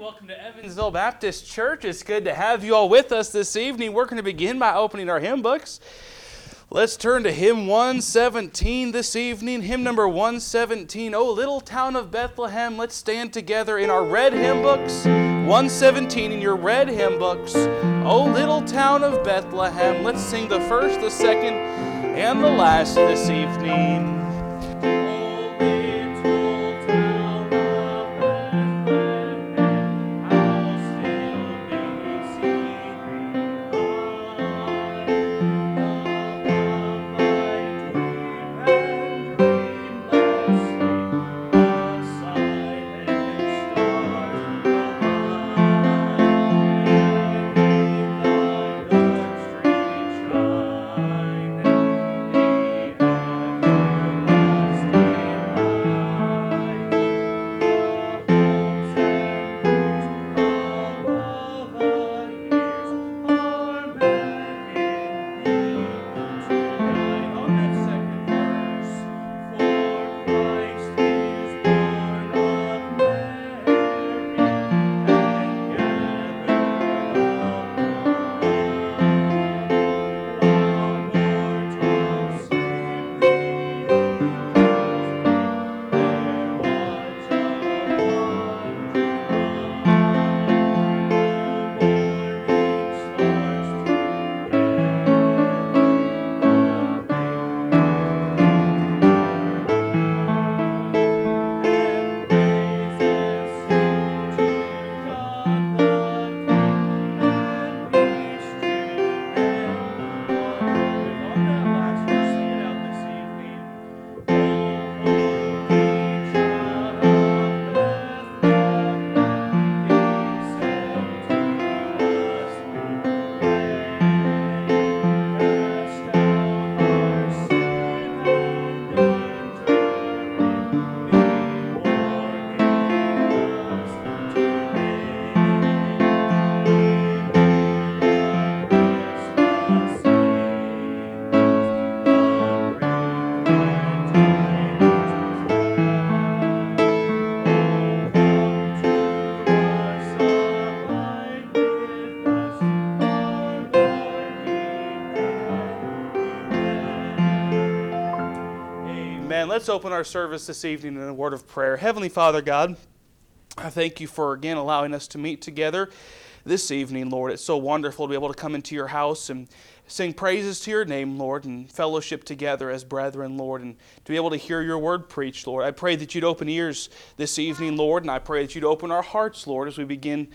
Welcome to Evansville Baptist Church. It's good to have you all with us this evening. We're going to begin by opening our hymn books. Let's turn to hymn 117 this evening, hymn number 117, O Little Town of Bethlehem. Let's stand together in our red hymn books, 117 in your red hymn books, O Little Town of Bethlehem. Let's sing the first, the second, and the last this evening. Let's open our service this evening in a word of prayer. Heavenly Father God, I thank you for again allowing us to meet together this evening, Lord. It's so wonderful to be able to come into your house and sing praises to your name, Lord, and fellowship together as brethren, Lord, and to be able to hear your word preached, Lord. I pray that you'd open ears this evening, Lord, and I pray that you'd open our hearts, Lord, as we begin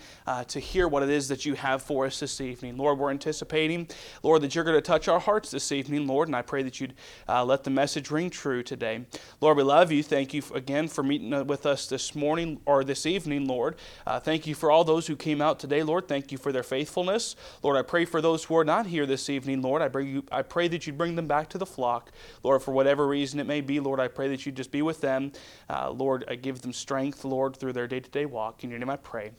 to hear what it is that you have for us this evening. Lord, we're anticipating, Lord, that you're going to touch our hearts this evening, Lord, and I pray that you'd let the message ring true today. Lord, we love you. Thank you again for meeting with us this morning or this evening, Lord. Thank you for all those who came out today, Lord. Thank you for their faithfulness. Lord, I pray for those who are not here this evening, Lord. I pray that you bring them back to the flock, Lord, for whatever reason it may be, Lord. I pray that you just be with them, Lord. Give them strength, Lord, through their day-to-day walk. In your name I pray,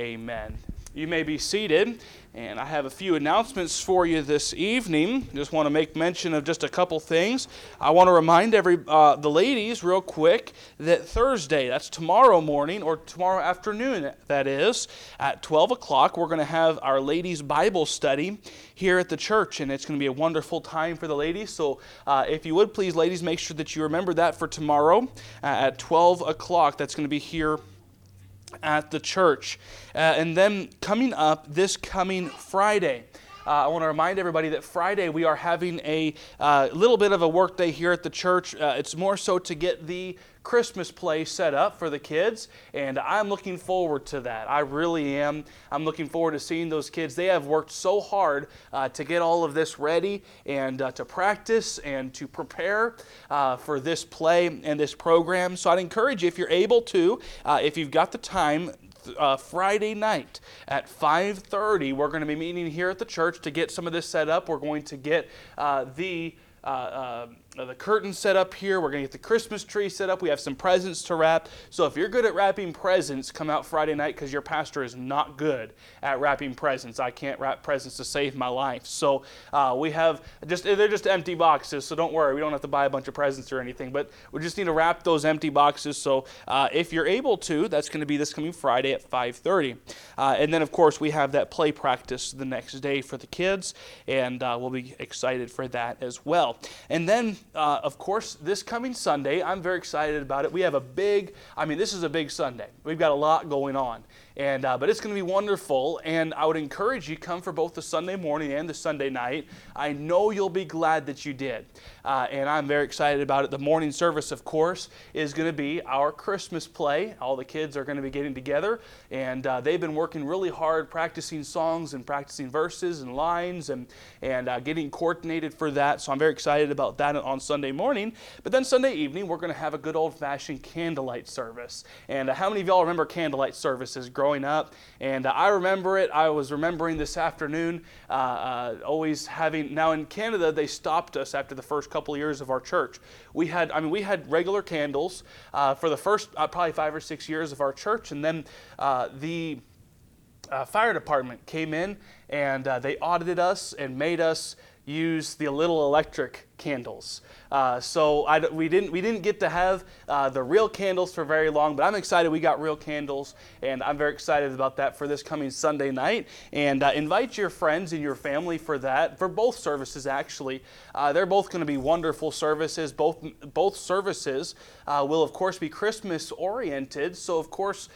amen. You may be seated, and I have a few announcements for you this evening. Just want to make mention of just a couple things. I want to remind the ladies real quick that Thursday, that's tomorrow morning or tomorrow afternoon, that is, at 12 o'clock, we're going to have our ladies' Bible study here at the church, and it's going to be a wonderful time for the ladies. So if you would, please, ladies, make sure that you remember that for tomorrow at 12 o'clock. That's going to be here at the church. And then coming up this coming Friday, I want to remind everybody that Friday we are having a little bit of a work day here at the church. It's more so to get the Christmas play set up for the kids, and I'm looking forward to that. I really am. I'm looking forward to seeing those kids. They have worked so hard to get all of this ready and to practice and to prepare for this play and this program. So I'd encourage you, if you're able to, if you've got the time, Friday night at 5:30, we're going to be meeting here at the church to get some of this set up. We're going to get the the curtain set up here. We're going to get the Christmas tree set up. We have some presents to wrap. So if you're good at wrapping presents, come out Friday night, because your pastor is not good at wrapping presents. I can't wrap presents to save my life. So we have they're just empty boxes. So don't worry. We don't have to buy a bunch of presents or anything, but we just need to wrap those empty boxes. So if you're able to, that's going to be this coming Friday at 5:30. And then, of course, we have that play practice the next day for the kids, and we'll be excited for that as well. And then, of course, this coming Sunday, I'm very excited about it. We have a big, this is a big Sunday. We've got a lot going on. And but it's going to be wonderful, and I would encourage you come for both the Sunday morning and the Sunday night. I know you'll be glad that you did, and I'm very excited about it. The morning service, of course, is going to be our Christmas play. All the kids are going to be getting together, and they've been working really hard practicing songs and practicing verses and lines and getting coordinated for that, so I'm very excited about that on Sunday morning. But then Sunday evening, we're going to have a good old-fashioned candlelight service. And how many of y'all remember candlelight services growing up? And I remember it. I was remembering this afternoon, always having, now in Canada, they stopped us after the first couple of years of our church. We had regular candles for the first probably 5 or 6 years of our church. And then the fire department came in and they audited us and made us use the little electric candles. So we didn't get to have the real candles for very long, but I'm excited we got real candles, and I'm very excited about that for this coming Sunday night. And invite your friends and your family for that, for both services actually. They're both going to be wonderful services. Both services will of course be Christmas oriented, so of course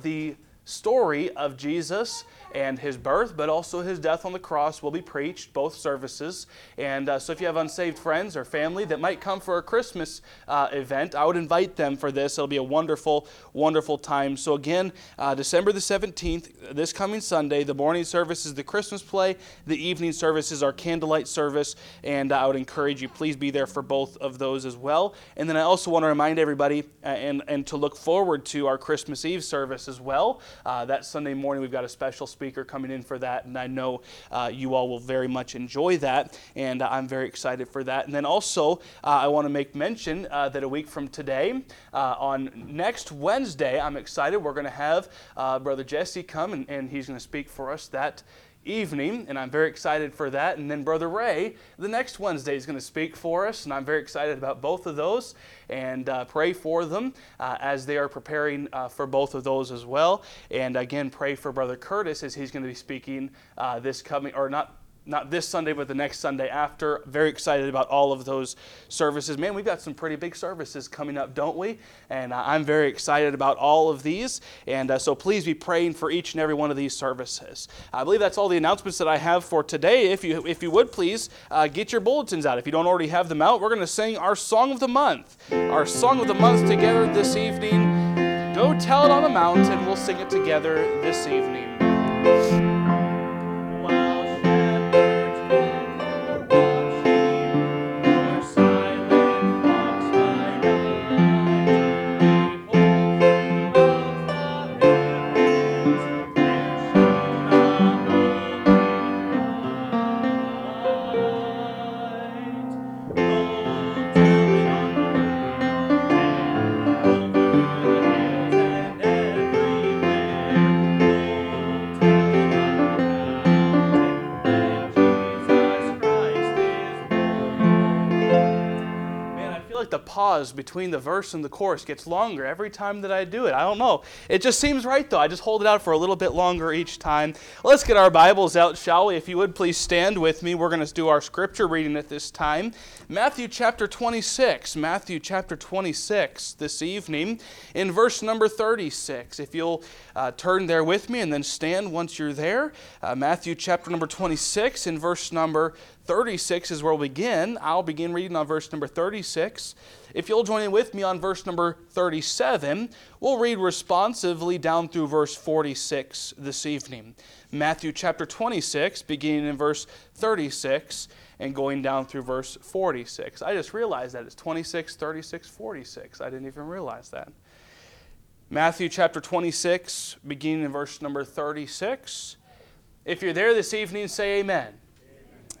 the story of Jesus and his birth, but also his death on the cross will be preached, both services. And so if you have unsaved friends or family that might come for a Christmas event, I would invite them for this. It'll be a wonderful, wonderful time. So again, December the 17th, this coming Sunday, the morning service is the Christmas play, the evening service is our candlelight service, and I would encourage you, please be there for both of those as well. And then I also want to remind everybody and to look forward to our Christmas Eve service as well. That Sunday morning, we've got a special speaker coming in for that, and I know you all will very much enjoy that, and I'm very excited for that. And then also, I want to make mention that a week from today, on next Wednesday, I'm excited, we're going to have Brother Jesse come, and he's going to speak for us that evening, and I'm very excited for that. And then Brother Ray, the next Wednesday, is going to speak for us, and I'm very excited about both of those, and pray for them as they are preparing for both of those as well. And again, pray for Brother Curtis as he's going to be speaking not this Sunday, but the next Sunday after. Very excited about all of those services. Man, we've got some pretty big services coming up, don't we? And I'm very excited about all of these. And so please be praying for each and every one of these services. I believe that's all the announcements that I have for today. If you would, please get your bulletins out. If you don't already have them out, we're going to sing our Song of the Month. Our Song of the Month together this evening. Go Tell It on the Mountain. We'll sing it together this evening. Pause between the verse and the chorus gets longer every time that I do it. I don't know. It just seems right, though. I just hold it out for a little bit longer each time. Let's get our Bibles out, shall we? If you would, please stand with me. We're going to do our scripture reading at this time. Matthew chapter 26. Matthew chapter 26 this evening in verse number 36. If you'll turn there with me and then stand once you're there. Matthew chapter number 26 in verse number 36 is where we'll begin. I'll begin reading on verse number 36. If you'll join in with me on verse number 37, we'll read responsively down through verse 46 this evening. Matthew chapter 26, beginning in verse 36 and going down through verse 46. I just realized that it's 26, 36, 46. I didn't even realize that. Matthew chapter 26, beginning in verse number 36. If you're there this evening, say amen.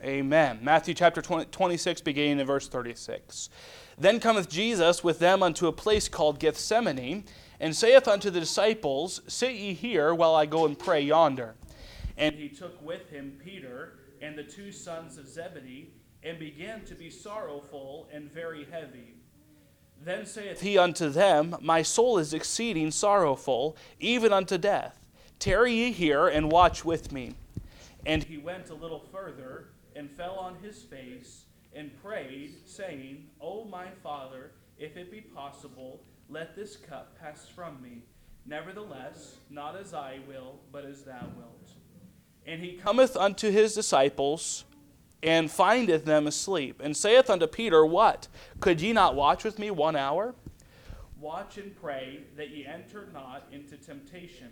Amen. Matthew chapter 26, beginning in verse 36. Then cometh Jesus with them unto a place called Gethsemane, and saith unto the disciples, Sit ye here, while I go and pray yonder. And he took with him Peter and the two sons of Zebedee, and began to be sorrowful and very heavy. Then saith he unto them, My soul is exceeding sorrowful, even unto death. Tarry ye here, and watch with me. And he went a little further, and fell on his face, and prayed, saying, O my Father, if it be possible, let this cup pass from me. Nevertheless, not as I will, but as thou wilt. And he cometh unto his disciples, and findeth them asleep, and saith unto Peter, What? Could ye not watch with me 1 hour? Watch and pray, that ye enter not into temptation.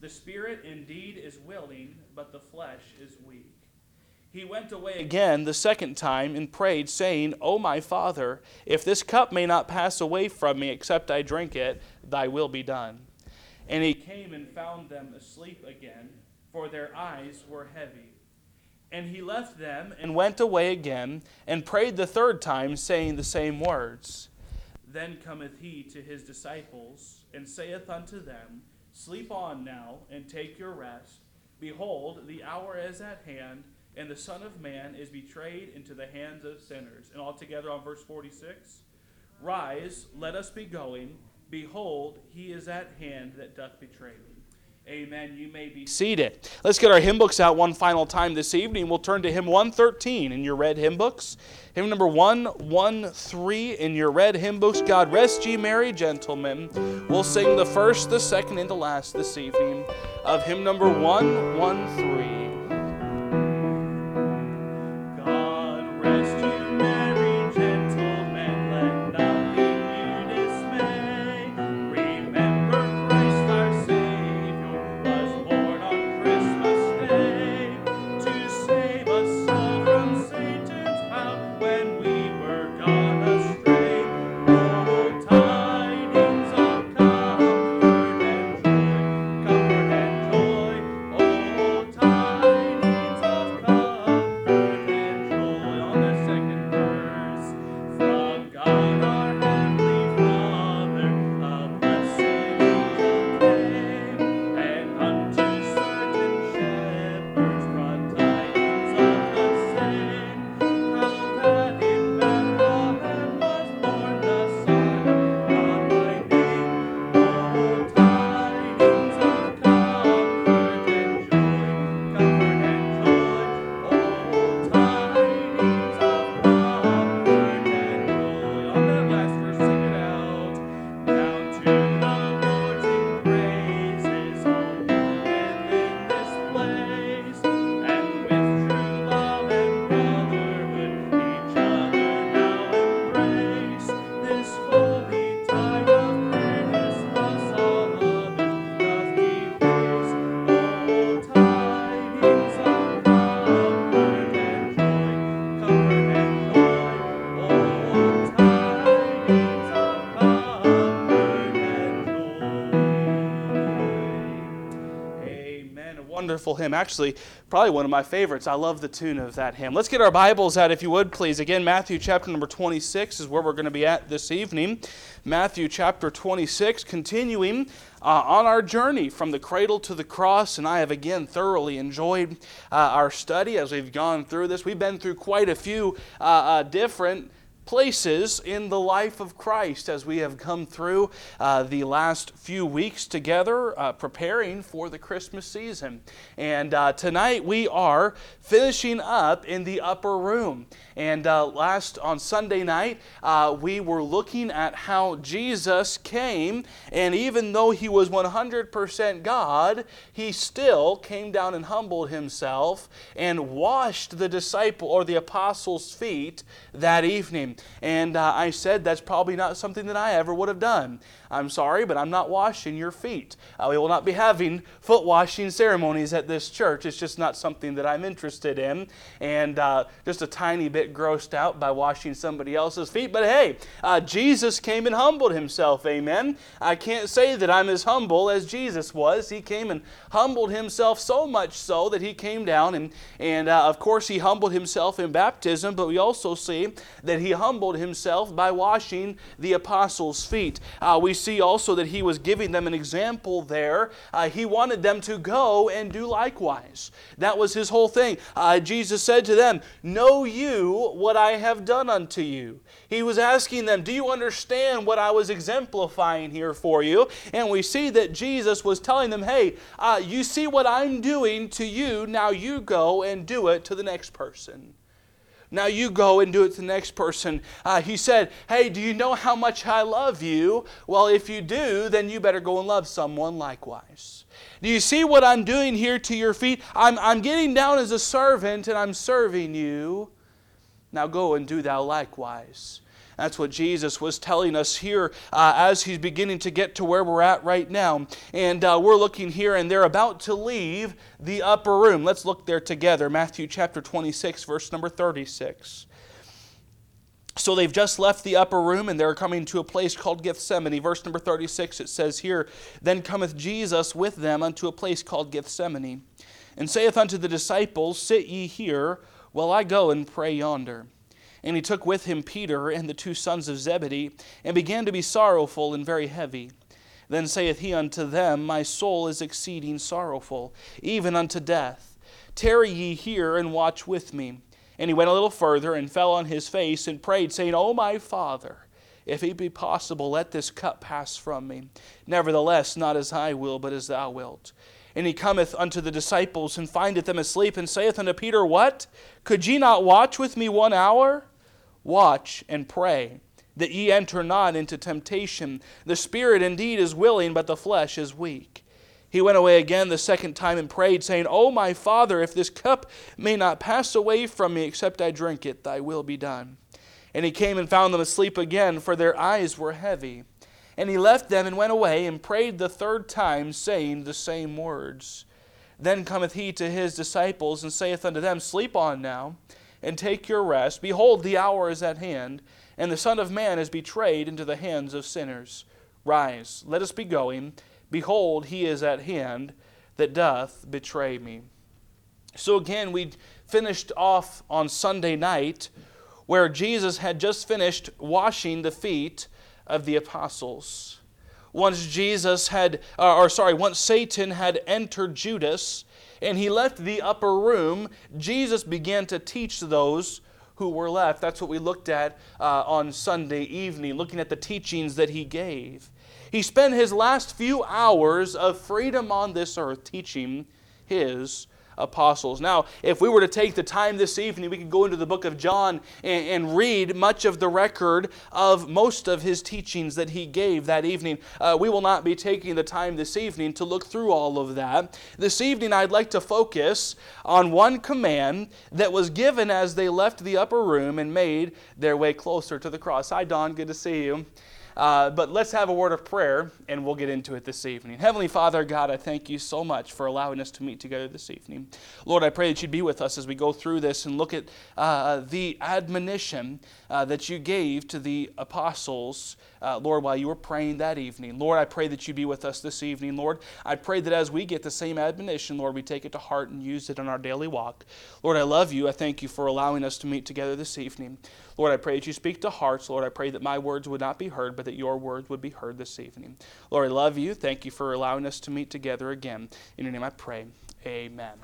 The spirit indeed is willing, but the flesh is weak. He went away again the second time, and prayed, saying, O my Father, if this cup may not pass away from me, except I drink it, thy will be done. And he came and found them asleep again, for their eyes were heavy. And he left them, and went away again, and prayed the third time, saying the same words. Then cometh he to his disciples, and saith unto them, Sleep on now, and take your rest. Behold, the hour is at hand, and the Son of Man is betrayed into the hands of sinners. And altogether on verse 46, Rise, let us be going. Behold, he is at hand that doth betray me. Amen. You may be seated. Let's get our hymn books out one final time this evening. We'll turn to hymn 113 in your red hymn books. Hymn number 113 in your red hymn books. God rest ye merry gentlemen. We'll sing the first, the second, and the last this evening of hymn number 113. Wonderful hymn. Actually, probably one of my favorites. I love the tune of that hymn. Let's get our Bibles out, if you would, please. Again, Matthew chapter number 26 is where we're going to be at this evening. Matthew chapter 26, continuing on our journey from the cradle to the cross, and I have again thoroughly enjoyed our study as we've gone through this. We've been through quite a few different places in the life of Christ as we have come through the last few weeks together preparing for the Christmas season. And tonight we are finishing up in the upper room. And on Sunday night, we were looking at how Jesus came, and even though he was 100% God, he still came down and humbled himself and washed the disciple or the apostles' feet that evening. name. And I said, that's probably not something that I ever would have done. I'm sorry, but I'm not washing your feet. We will not be having foot washing ceremonies at this church. It's just not something that I'm interested in. And just a tiny bit grossed out by washing somebody else's feet. But hey, Jesus came and humbled himself, amen. I can't say that I'm as humble as Jesus was. He came and humbled himself so much so that he came down and of course he humbled himself in baptism, but we also see that he humbled himself by washing the apostles' feet. We see also that he was giving them an example there. He wanted them to go and do likewise. That was his whole thing. Jesus said to them, "Know you what I have done unto you?" He was asking them, do you understand what I was exemplifying here for you? And we see that Jesus was telling them, hey, you see what I'm doing to you, now you go and do it to the next person. Now you go and do it to the next person. He said, hey, do you know how much I love you? Well, if you do, then you better go and love someone likewise. Do you see what I'm doing here to your feet? I'm getting down as a servant and I'm serving you. Now go and do thou likewise. That's what Jesus was telling us here as he's beginning to get to where we're at right now. And we're looking here, and they're about to leave the upper room. Let's look there together. Matthew chapter 26, verse number 36. So they've just left the upper room, and they're coming to a place called Gethsemane. Verse number 36, it says here, "Then cometh Jesus with them unto a place called Gethsemane, and saith unto the disciples, Sit ye here, while I go and pray yonder. And he took with him Peter and the two sons of Zebedee, and began to be sorrowful and very heavy. Then saith he unto them, My soul is exceeding sorrowful, even unto death. Tarry ye here, and watch with me. And he went a little further, and fell on his face, and prayed, saying, O my Father, if it be possible, let this cup pass from me. Nevertheless, not as I will, but as thou wilt. And he cometh unto the disciples, and findeth them asleep, and saith unto Peter, What? Could ye not watch with me 1 hour? Watch and pray, that ye enter not into temptation. The spirit indeed is willing, but the flesh is weak. He went away again the second time and prayed, saying, O my Father, if this cup may not pass away from me, except I drink it, thy will be done. And he came and found them asleep again, for their eyes were heavy. And he left them and went away and prayed the third time, saying the same words. Then cometh he to his disciples and saith unto them, Sleep on now, and take your rest. Behold, the hour is at hand, and the Son of Man is betrayed into the hands of sinners. Rise, let us be going. Behold, he is at hand that doth betray me. So again, we finished off on Sunday night where Jesus had just finished washing the feet of the apostles. Once Satan had entered Judas, and he left the upper room, Jesus began to teach those who were left. That's what we looked at on Sunday evening, looking at the teachings that he gave. He spent his last few hours of freedom on this earth teaching his apostles. Now, if we were to take the time this evening, we could go into the book of John and read much of the record of most of his teachings that he gave that evening. We will not be taking the time this evening to look through all of that. This evening, I'd like to focus on one command that was given as they left the upper room and made their way closer to the cross. Hi, Don. Good to see you. But let's have a word of prayer, and we'll get into it this evening. Heavenly Father, God, I thank you so much for allowing us to meet together this evening. Lord, I pray that you'd be with us as we go through this and look at the admonition that you gave to the apostles, Lord, while you were praying that evening. Lord, I pray that you'd be with us this evening. Lord, I pray that as we get the same admonition, Lord, we take it to heart and use it in our daily walk. Lord, I love you. I thank you for allowing us to meet together this evening. Lord, I pray that you speak to hearts. Lord, I pray that my words would not be heard, but that your words would be heard this evening. Lord, I love you. Thank you for allowing us to meet together again. In your name I pray. Amen.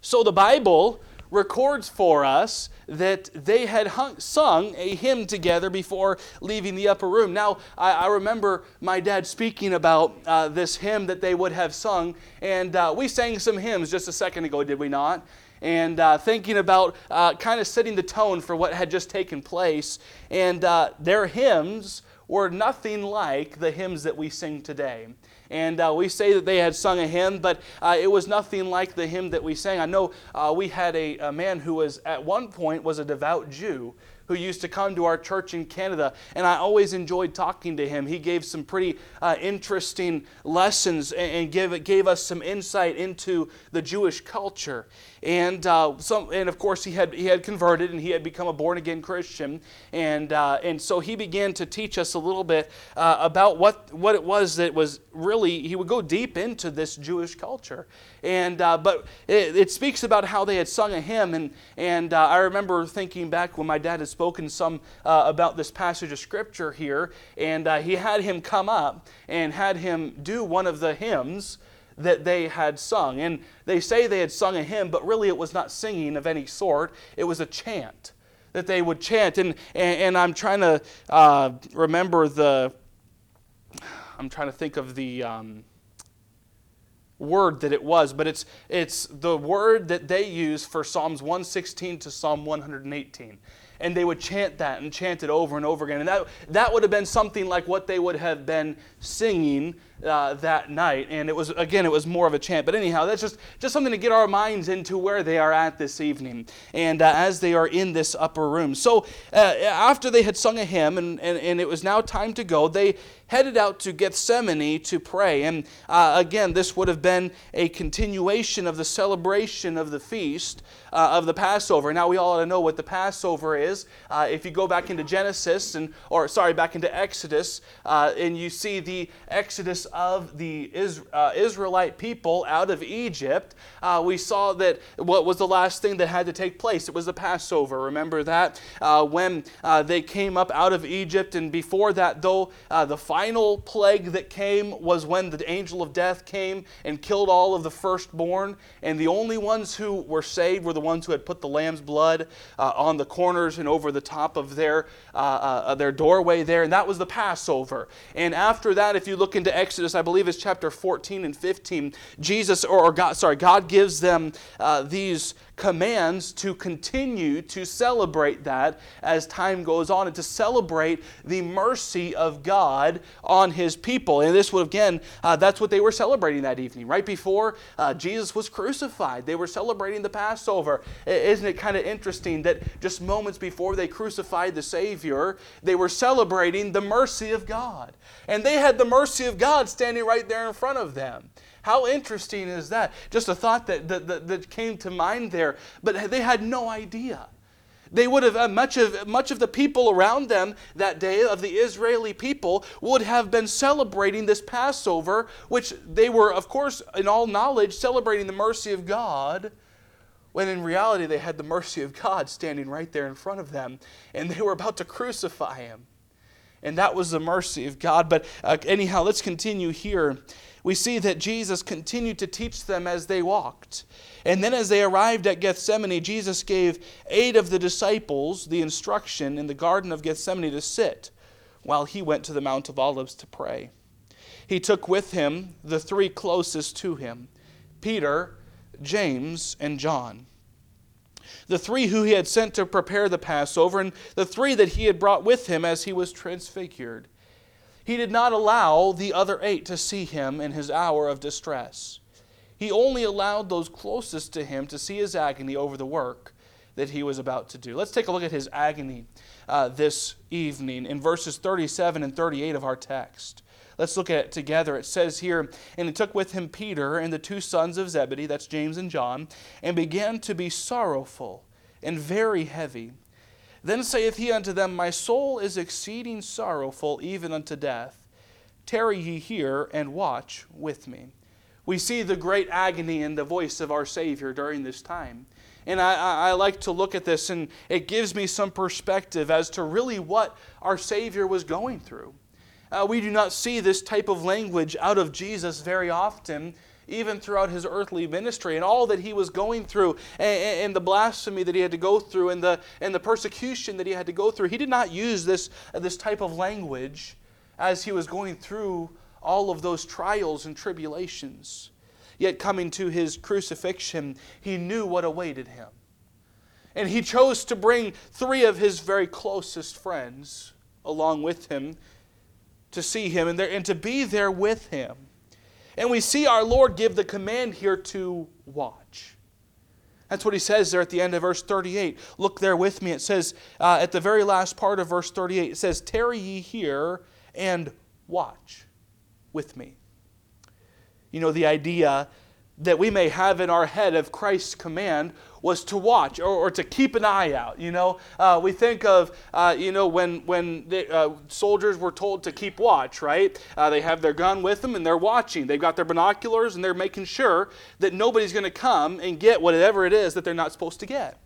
So the Bible records for us that they had sung a hymn together before leaving the upper room. Now, I remember my dad speaking about this hymn that they would have sung, and we sang some hymns just a second ago, did we not? And thinking about kind of setting the tone for what had just taken place. And their hymns were nothing like the hymns that we sing today. And we say that they had sung a hymn, but it was nothing like the hymn that we sang. I know we had a man who was at one point was a devout Jew who used to come to our church in Canada, and I always enjoyed talking to him. He gave some pretty interesting lessons and gave us some insight into the Jewish culture. And of course he had converted and he had become a born again Christian, and so he began to teach us a little bit about what it was that was really, he would go deep into this Jewish culture, but it speaks about how they had sung a hymn, and I remember thinking back when my dad had spoken some about this passage of scripture here, and he had him come up and had him do one of the hymns that they had sung. And they say they had sung a hymn, but really it was not singing of any sort. It was a chant that they would chant. And I'm trying to think of the word that it was, but it's the word that they use for Psalms 116 to Psalm 118. And they would chant that and chant it over and over again. And that would have been something like what they would have been singing that night. And it was more of a chant. But anyhow, that's just something to get our minds into where they are at this evening. And as they are in this upper room. So after they had sung a hymn and it was now time to go, they headed out to Gethsemane to pray. And again, this would have been a continuation of the celebration of the feast of the Passover. Now we all ought to know what the Passover is. If you go back into Exodus, and you see the exodus of the Israelite people out of Egypt, we saw that what was the last thing that had to take place? It was the Passover. Remember that when they came up out of Egypt, and before that, though, the final plague that came was when the angel of death came and killed all of the firstborn, and the only ones who were saved were the ones who had put the lamb's blood on the corners and over the top of their doorway there, and that was the Passover. And after that, if you look into Exodus, I believe it's chapter 14 and 15, God gives them these commands to continue to celebrate that as time goes on, and to celebrate the mercy of God on His people. And this would, again, that's what they were celebrating that evening. Right before Jesus was crucified, they were celebrating the Passover. Isn't it kind of interesting that just moments before they crucified the Savior, they were celebrating the mercy of God? And they had the mercy of God standing right there in front of them. How interesting is that? Just a thought that came to mind there. But they had no idea. They would have, much of the people around them that day, of the Israeli people, would have been celebrating this Passover, which they were, of course, in all knowledge, celebrating the mercy of God, when in reality they had the mercy of God standing right there in front of them, and they were about to crucify Him. And that was the mercy of God. But anyhow, let's continue here. We see that Jesus continued to teach them as they walked. And then as they arrived at Gethsemane, Jesus gave 8 of the disciples the instruction in the Garden of Gethsemane to sit while He went to the Mount of Olives to pray. He took with Him the 3 closest to Him, Peter, James, and John. The 3 who He had sent to prepare the Passover, and the 3 that He had brought with Him as He was transfigured. He did not allow the other 8 to see Him in His hour of distress. He only allowed those closest to Him to see His agony over the work that He was about to do. Let's take a look at His agony this evening in verses 37 and 38 of our text. Let's look at it together. It says here, "And He took with Him Peter and the 2 sons of Zebedee," that's James and John, "and began to be sorrowful and very heavy. Then saith He unto them, My soul is exceeding sorrowful, even unto death. Tarry ye here, and watch with Me." We see the great agony in the voice of our Savior during this time. And I like to look at this, and it gives me some perspective as to really what our Savior was going through. We do not see this type of language out of Jesus very often, even throughout His earthly ministry, and all that He was going through, and the blasphemy that He had to go through, and the persecution that He had to go through. He did not use this type of language as He was going through all of those trials and tribulations. Yet coming to His crucifixion, He knew what awaited Him. And He chose to bring 3 of His very closest friends along with Him to see Him and to be there with Him. And we see our Lord give the command here to watch. That's what he says there at the end of verse 38. Look there with me. It says, at the very last part of verse 38, it says, "Tarry ye here and watch with me." You know, the idea that we may have in our head of Christ's command was to watch or to keep an eye out. You know, we think of when the soldiers were told to keep watch, right? They have their gun with them and they're watching. They've got their binoculars and they're making sure that nobody's going to come and get whatever it is that they're not supposed to get.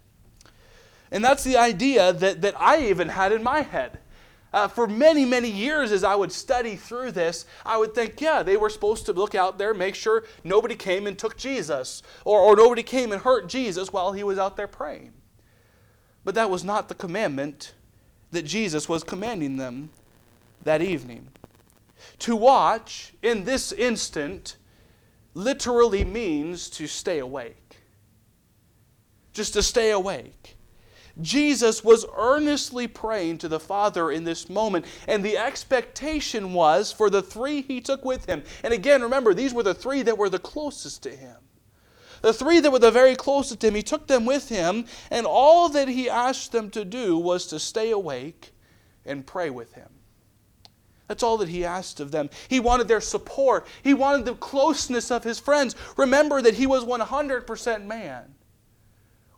And that's the idea that I even had in my head. For many, many years as I would study through this, I would think, yeah, they were supposed to look out there, make sure nobody came and took Jesus, or nobody came and hurt Jesus while he was out there praying. But that was not the commandment that Jesus was commanding them that evening. To watch in this instant literally means to stay awake. Just to stay awake. Jesus was earnestly praying to the Father in this moment, and the expectation was for the three he took with him. And again, remember, these were the three that were the closest to him. The three that were the very closest to him, he took them with him, and all that he asked them to do was to stay awake and pray with him. That's all that he asked of them. He wanted their support. He wanted the closeness of his friends. Remember that he was 100% man.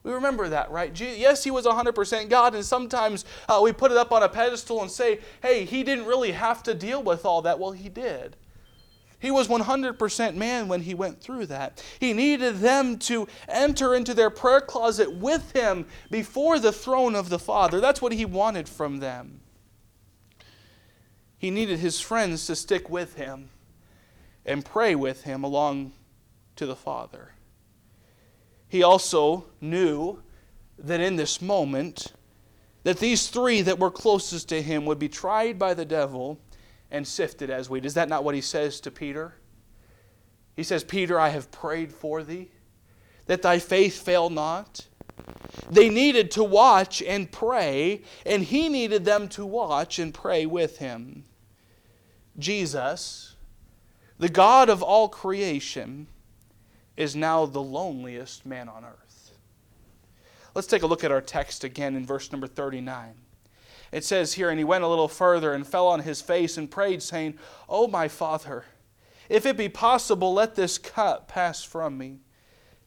We remember that, right? Yes, he was 100% God, and sometimes we put it up on a pedestal and say, hey, he didn't really have to deal with all that. Well, he did. He was 100% man when he went through that. He needed them to enter into their prayer closet with him before the throne of the Father. That's what he wanted from them. He needed his friends to stick with him and pray with him along to the Father. He also knew that in this moment that these three that were closest to him would be tried by the devil and sifted as wheat. Is that not what he says to Peter? He says, "Peter, I have prayed for thee, that thy faith fail not." They needed to watch and pray, and he needed them to watch and pray with him. Jesus, the God of all creation, is now the loneliest man on earth. Let's take a look at our text again in verse number 39. It says here, "And he went a little further and fell on his face and prayed, saying, O my Father, if it be possible, let this cup pass from me.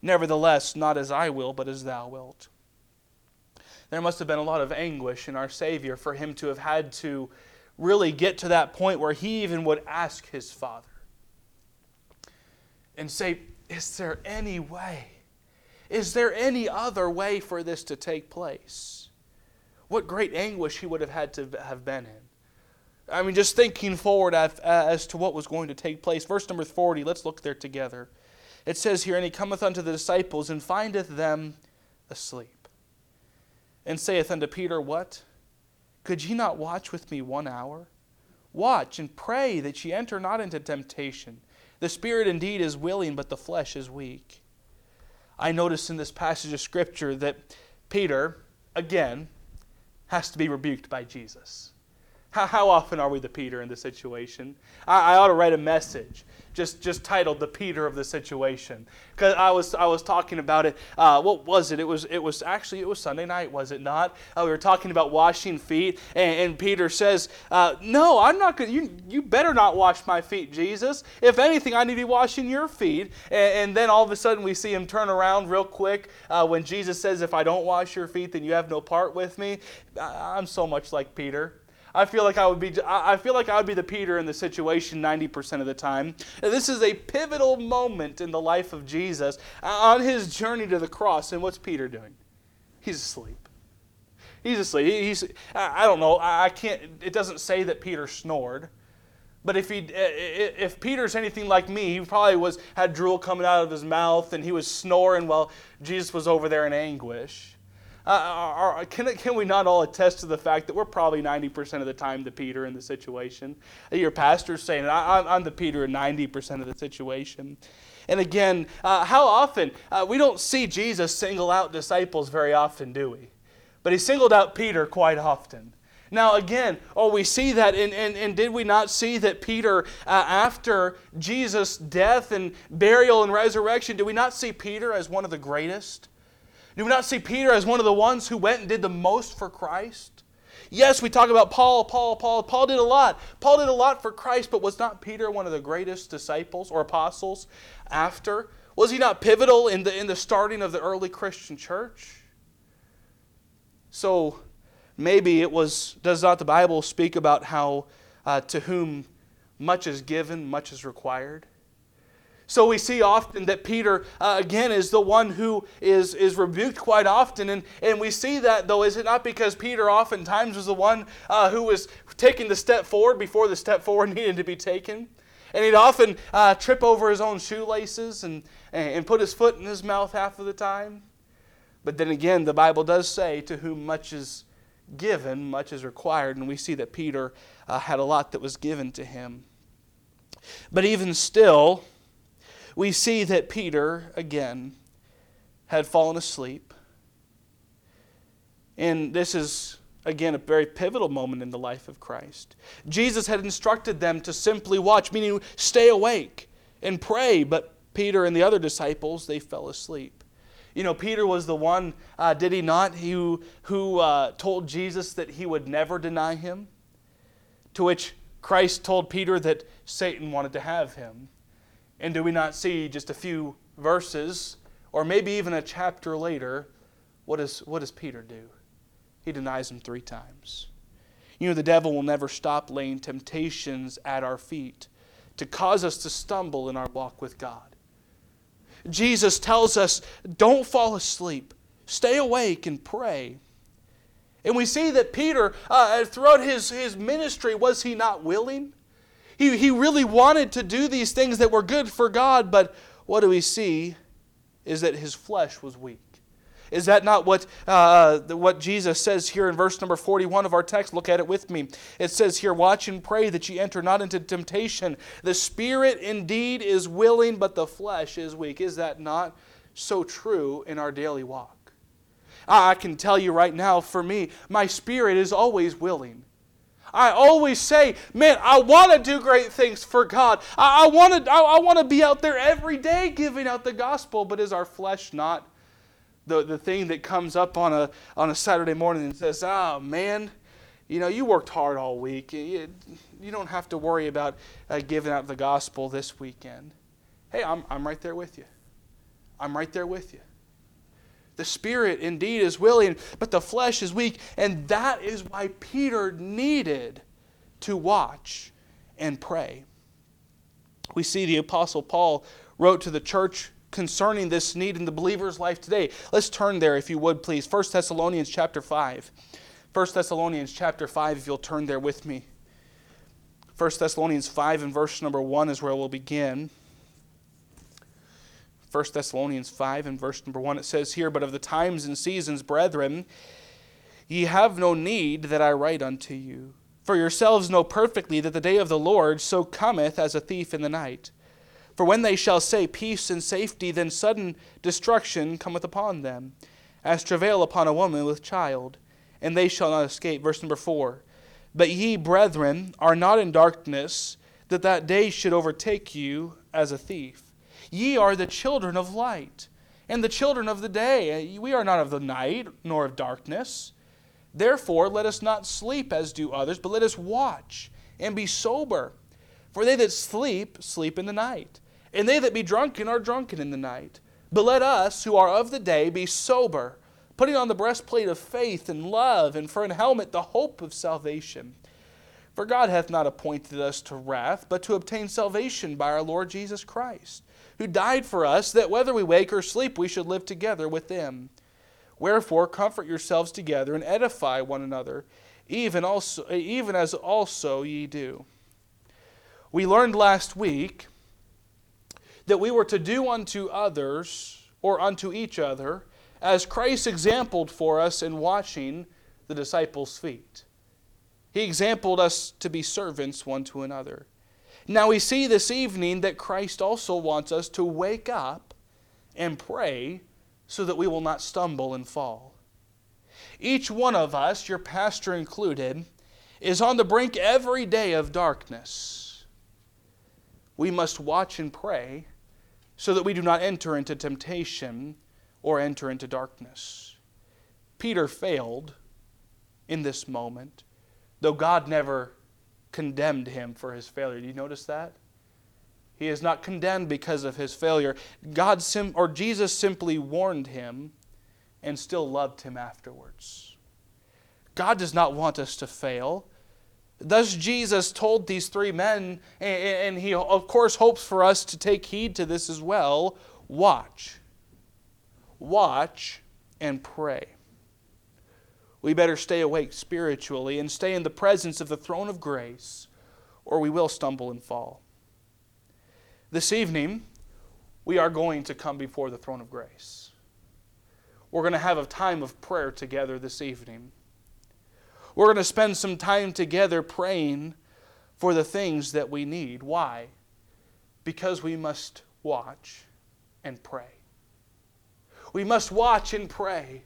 Nevertheless, not as I will, but as thou wilt." There must have been a lot of anguish in our Savior for him to have had to really get to that point where he even would ask his Father and say, is there any way? Is there any other way for this to take place? What great anguish he would have had to have been in. I mean, just thinking forward as to what was going to take place. Verse number 40, let's look there together. It says here, "And he cometh unto the disciples, and findeth them asleep. And saith unto Peter, What? Could ye not watch with me 1 hour? Watch and pray that ye enter not into temptation. The spirit indeed is willing, but the flesh is weak." I notice in this passage of Scripture that Peter, again, has to be rebuked by Jesus. How often are we the Peter in this situation? I ought to write a message just titled "The Peter of the Situation," because I was talking about it. What was it? It was Sunday night, was it not? We were talking about washing feet, and Peter says, "No, I'm not going. You better not wash my feet, Jesus. If anything, I need to be washing your feet." And then all of a sudden, we see him turn around real quick when Jesus says, "If I don't wash your feet, then you have no part with me." I'm so much like Peter. I feel like I would be the Peter in the situation 90% of the time. This is a pivotal moment in the life of Jesus on his journey to the cross. And what's Peter doing? He's asleep. He's asleep. I don't know. I can't. It doesn't say that Peter snored. But if Peter's anything like me, he probably had drool coming out of his mouth and he was snoring while Jesus was over there in anguish. Can we not all attest to the fact that we're probably 90% of the time the Peter in the situation? Your pastor's saying, I'm the Peter in 90% of the situation. And again, how often? We don't see Jesus single out disciples very often, do we? But he singled out Peter quite often. Now again, we see that, and did we not see that Peter, after Jesus' death and burial and resurrection, did we not see Peter as one of the greatest? Do we not see Peter as one of the ones who went and did the most for Christ? Yes, we talk about Paul. Paul did a lot. Paul did a lot for Christ, but was not Peter one of the greatest disciples or apostles after? Was he not pivotal in the starting of the early Christian church? So maybe it was, does not the Bible speak about how to whom much is given, much is required? So we see often that Peter, again, is the one who is rebuked quite often. And we see that, though, is it not because Peter oftentimes was the one who was taking the step forward before the step forward needed to be taken? And he'd often trip over his own shoelaces and put his foot in his mouth half of the time. But then again, the Bible does say, to whom much is given, much is required. And we see that Peter had a lot that was given to him. But even still, we see that Peter, again, had fallen asleep. And this is, again, a very pivotal moment in the life of Christ. Jesus had instructed them to simply watch, meaning stay awake and pray. But Peter and the other disciples, they fell asleep. You know, Peter was the one, did he not, who told Jesus that he would never deny him? To which Christ told Peter that Satan wanted to have him. And do we not see just a few verses, or maybe even a chapter later, what does Peter do? He denies him 3 times. You know, the devil will never stop laying temptations at our feet to cause us to stumble in our walk with God. Jesus tells us, don't fall asleep. Stay awake and pray. And we see that Peter, throughout his ministry, was he not willing? He really wanted to do these things that were good for God, but what do we see is that his flesh was weak. Is that not what Jesus says here in verse number 41 of our text? Look at it with me. It says here, watch and pray that ye enter not into temptation. The spirit indeed is willing, but the flesh is weak. Is that not so true in our daily walk? I can tell you right now, for me, my spirit is always willing. I always say, man, I want to do great things for God. I want to be out there every day giving out the gospel. But is our flesh not the thing that comes up on a Saturday morning and says, oh, man, you know, you worked hard all week. You don't have to worry about giving out the gospel this weekend. Hey, I'm right there with you. I'm right there with you. The spirit indeed is willing, but the flesh is weak. And that is why Peter needed to watch and pray. We see the Apostle Paul wrote to the church concerning this need in the believer's life today. Let's turn there, if you would, please. 1 Thessalonians chapter 5. 1 Thessalonians chapter 5, if you'll turn there with me. 1 Thessalonians 5 and verse number 1 is where we'll begin. 1 Thessalonians 5 and verse number 1, it says here, but of the times and seasons, brethren, ye have no need that I write unto you. For yourselves know perfectly that the day of the Lord so cometh as a thief in the night. For when they shall say peace and safety, then sudden destruction cometh upon them, as travail upon a woman with child, and they shall not escape. Verse number 4, but ye, brethren, are not in darkness, that that day should overtake you as a thief. Ye are the children of light, and the children of the day. We are not of the night, nor of darkness. Therefore let us not sleep as do others, but let us watch and be sober. For they that sleep, sleep in the night. And they that be drunken are drunken in the night. But let us, who are of the day, be sober, putting on the breastplate of faith and love, and for an helmet the hope of salvation. For God hath not appointed us to wrath, but to obtain salvation by our Lord Jesus Christ, who died for us, that whether we wake or sleep, we should live together with them. Wherefore, comfort yourselves together and edify one another, even as also ye do. We learned last week that we were to do unto others, or unto each other, as Christ exampled for us in washing the disciples' feet. He exampled us to be servants one to another. Now we see this evening that Christ also wants us to wake up and pray so that we will not stumble and fall. Each one of us, your pastor included, is on the brink every day of darkness. We must watch and pray so that we do not enter into temptation or enter into darkness. Peter failed in this moment, though God never condemned him for his failure. Do you notice that? He is not condemned because of his failure. Jesus simply warned him and still loved him afterwards. God does not want us to fail. Thus Jesus told these three men, and he of course hopes for us to take heed to this as well, watch and pray. We better stay awake spiritually and stay in the presence of the throne of grace, or we will stumble and fall. This evening, we are going to come before the throne of grace. We're going to have a time of prayer together this evening. We're going to spend some time together praying for the things that we need. Why? Because we must watch and pray. We must watch and pray.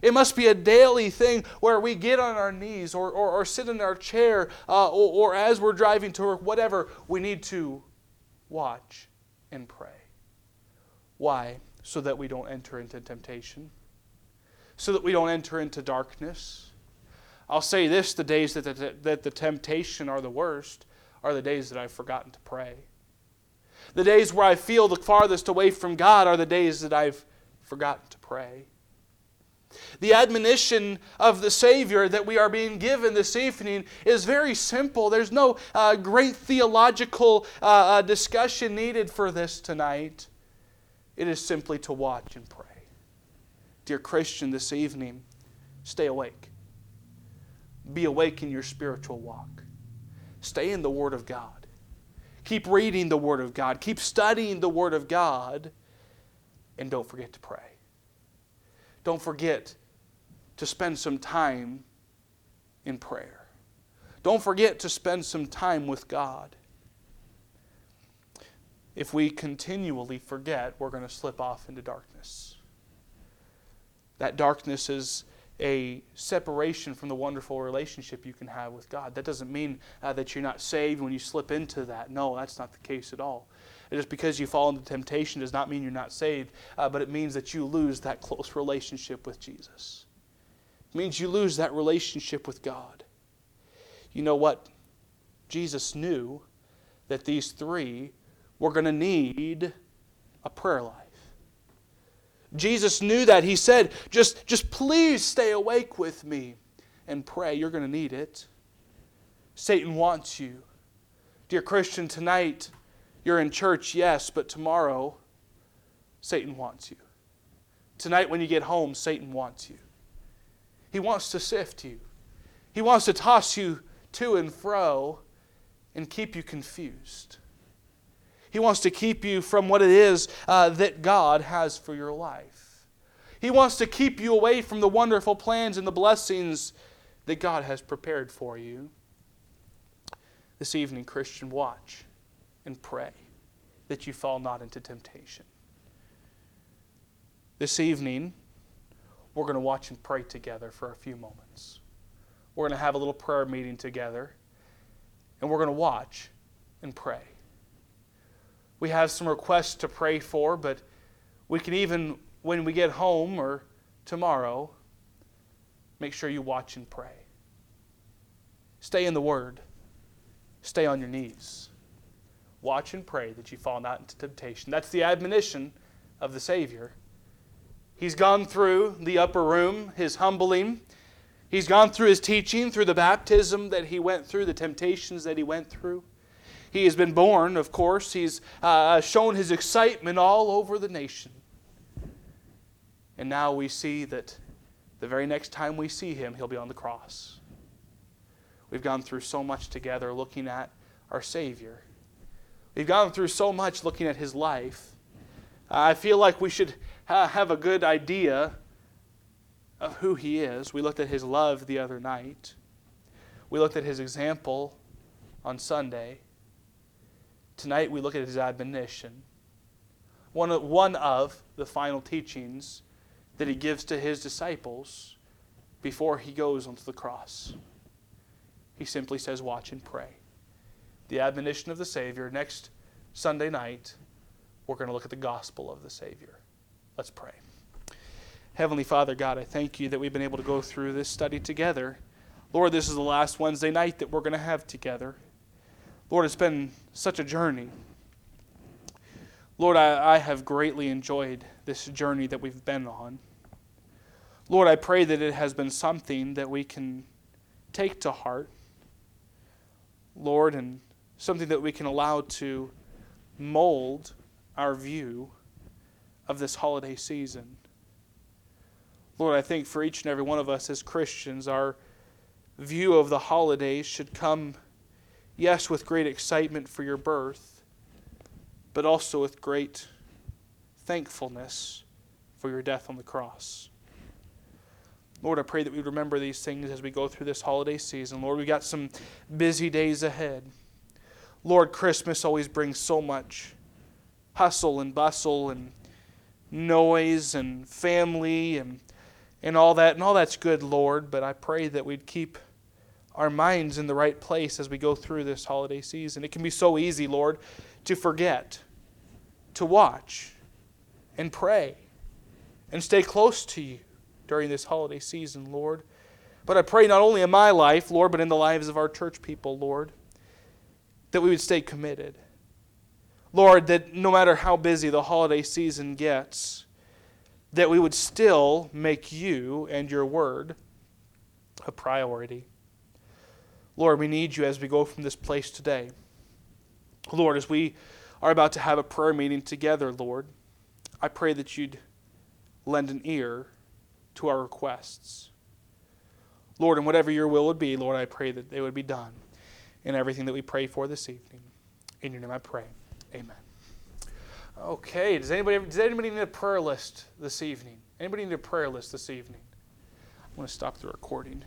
It must be a daily thing where we get on our knees or sit in our chair or as we're driving to work, whatever, we need to watch and pray. Why? So that we don't enter into temptation. So that we don't enter into darkness. I'll say this, the days that the temptation are the worst are the days that I've forgotten to pray. The days where I feel the farthest away from God are the days that I've forgotten to pray. The admonition of the Savior that we are being given this evening is very simple. There's no great theological discussion needed for this tonight. It is simply to watch and pray. Dear Christian, this evening, stay awake. Be awake in your spiritual walk. Stay in the Word of God. Keep reading the Word of God. Keep studying the Word of God. And don't forget to pray. Don't forget to spend some time in prayer. Don't forget to spend some time with God. If we continually forget, we're going to slip off into darkness. That darkness is a separation from the wonderful relationship you can have with God. That doesn't mean that you're not saved when you slip into that. No, that's not the case at all. Just because you fall into temptation does not mean you're not saved, but it means that you lose that close relationship with Jesus. It means you lose that relationship with God. You know what? Jesus knew that these three were going to need a prayer life. Jesus knew that. He said, just please stay awake with me and pray. You're going to need it. Satan wants you. Dear Christian, tonight, you're in church, yes, but tomorrow, Satan wants you. Tonight when you get home, Satan wants you. He wants to sift you. He wants to toss you to and fro and keep you confused. He wants to keep you from what it is that God has for your life. He wants to keep you away from the wonderful plans and the blessings that God has prepared for you. This evening, Christian, watch and pray that you fall not into temptation. This evening, we're going to watch and pray together for a few moments. We're going to have a little prayer meeting together, and we're going to watch and pray. We have some requests to pray for, but we can even, when we get home or tomorrow, make sure you watch and pray. Stay in the Word. Stay on your knees. Watch and pray that you fall not into temptation. That's the admonition of the Savior. He's gone through the upper room, his humbling. He's gone through his teaching, through the baptism that he went through, the temptations that he went through. He has been born, of course. He's shown his excitement all over the nation. And now we see that the very next time we see him, he'll be on the cross. We've gone through so much together looking at our Savior. We've gone through so much looking at his life. I feel like we should have a good idea of who he is. We looked at his love the other night. We looked at his example on Sunday. Tonight we look at his admonition. One of the final teachings that he gives to his disciples before he goes onto the cross. He simply says, watch and pray. The admonition of the Savior. Next Sunday night, we're going to look at the gospel of the Savior. Let's pray. Heavenly Father God, I thank you that we've been able to go through this study together. Lord, this is the last Wednesday night that we're going to have together. Lord, it's been such a journey. Lord, I have greatly enjoyed this journey that we've been on. Lord, I pray that it has been something that we can take to heart, Lord, and something that we can allow to mold our view of this holiday season. Lord, I think for each and every one of us as Christians, our view of the holidays should come, yes, with great excitement for your birth, but also with great thankfulness for your death on the cross. Lord, I pray that we remember these things as we go through this holiday season. Lord, we've got some busy days ahead. Lord, Christmas always brings so much hustle and bustle and noise and family and all that. And all that's good, Lord, but I pray that we'd keep our minds in the right place as we go through this holiday season. It can be so easy, Lord, to forget, to watch and pray and stay close to you during this holiday season, Lord. But I pray not only in my life, Lord, but in the lives of our church people, Lord, that we would stay committed. Lord, that no matter how busy the holiday season gets, that we would still make you and your word a priority. Lord, we need you as we go from this place today. Lord, as we are about to have a prayer meeting together, Lord, I pray that you'd lend an ear to our requests. Lord, and whatever your will would be, Lord, I pray that they would be done in everything that we pray for this evening. In your name I pray. Amen. Okay, does anybody need a prayer list this evening? Anybody need a prayer list this evening? I'm going to stop the recording.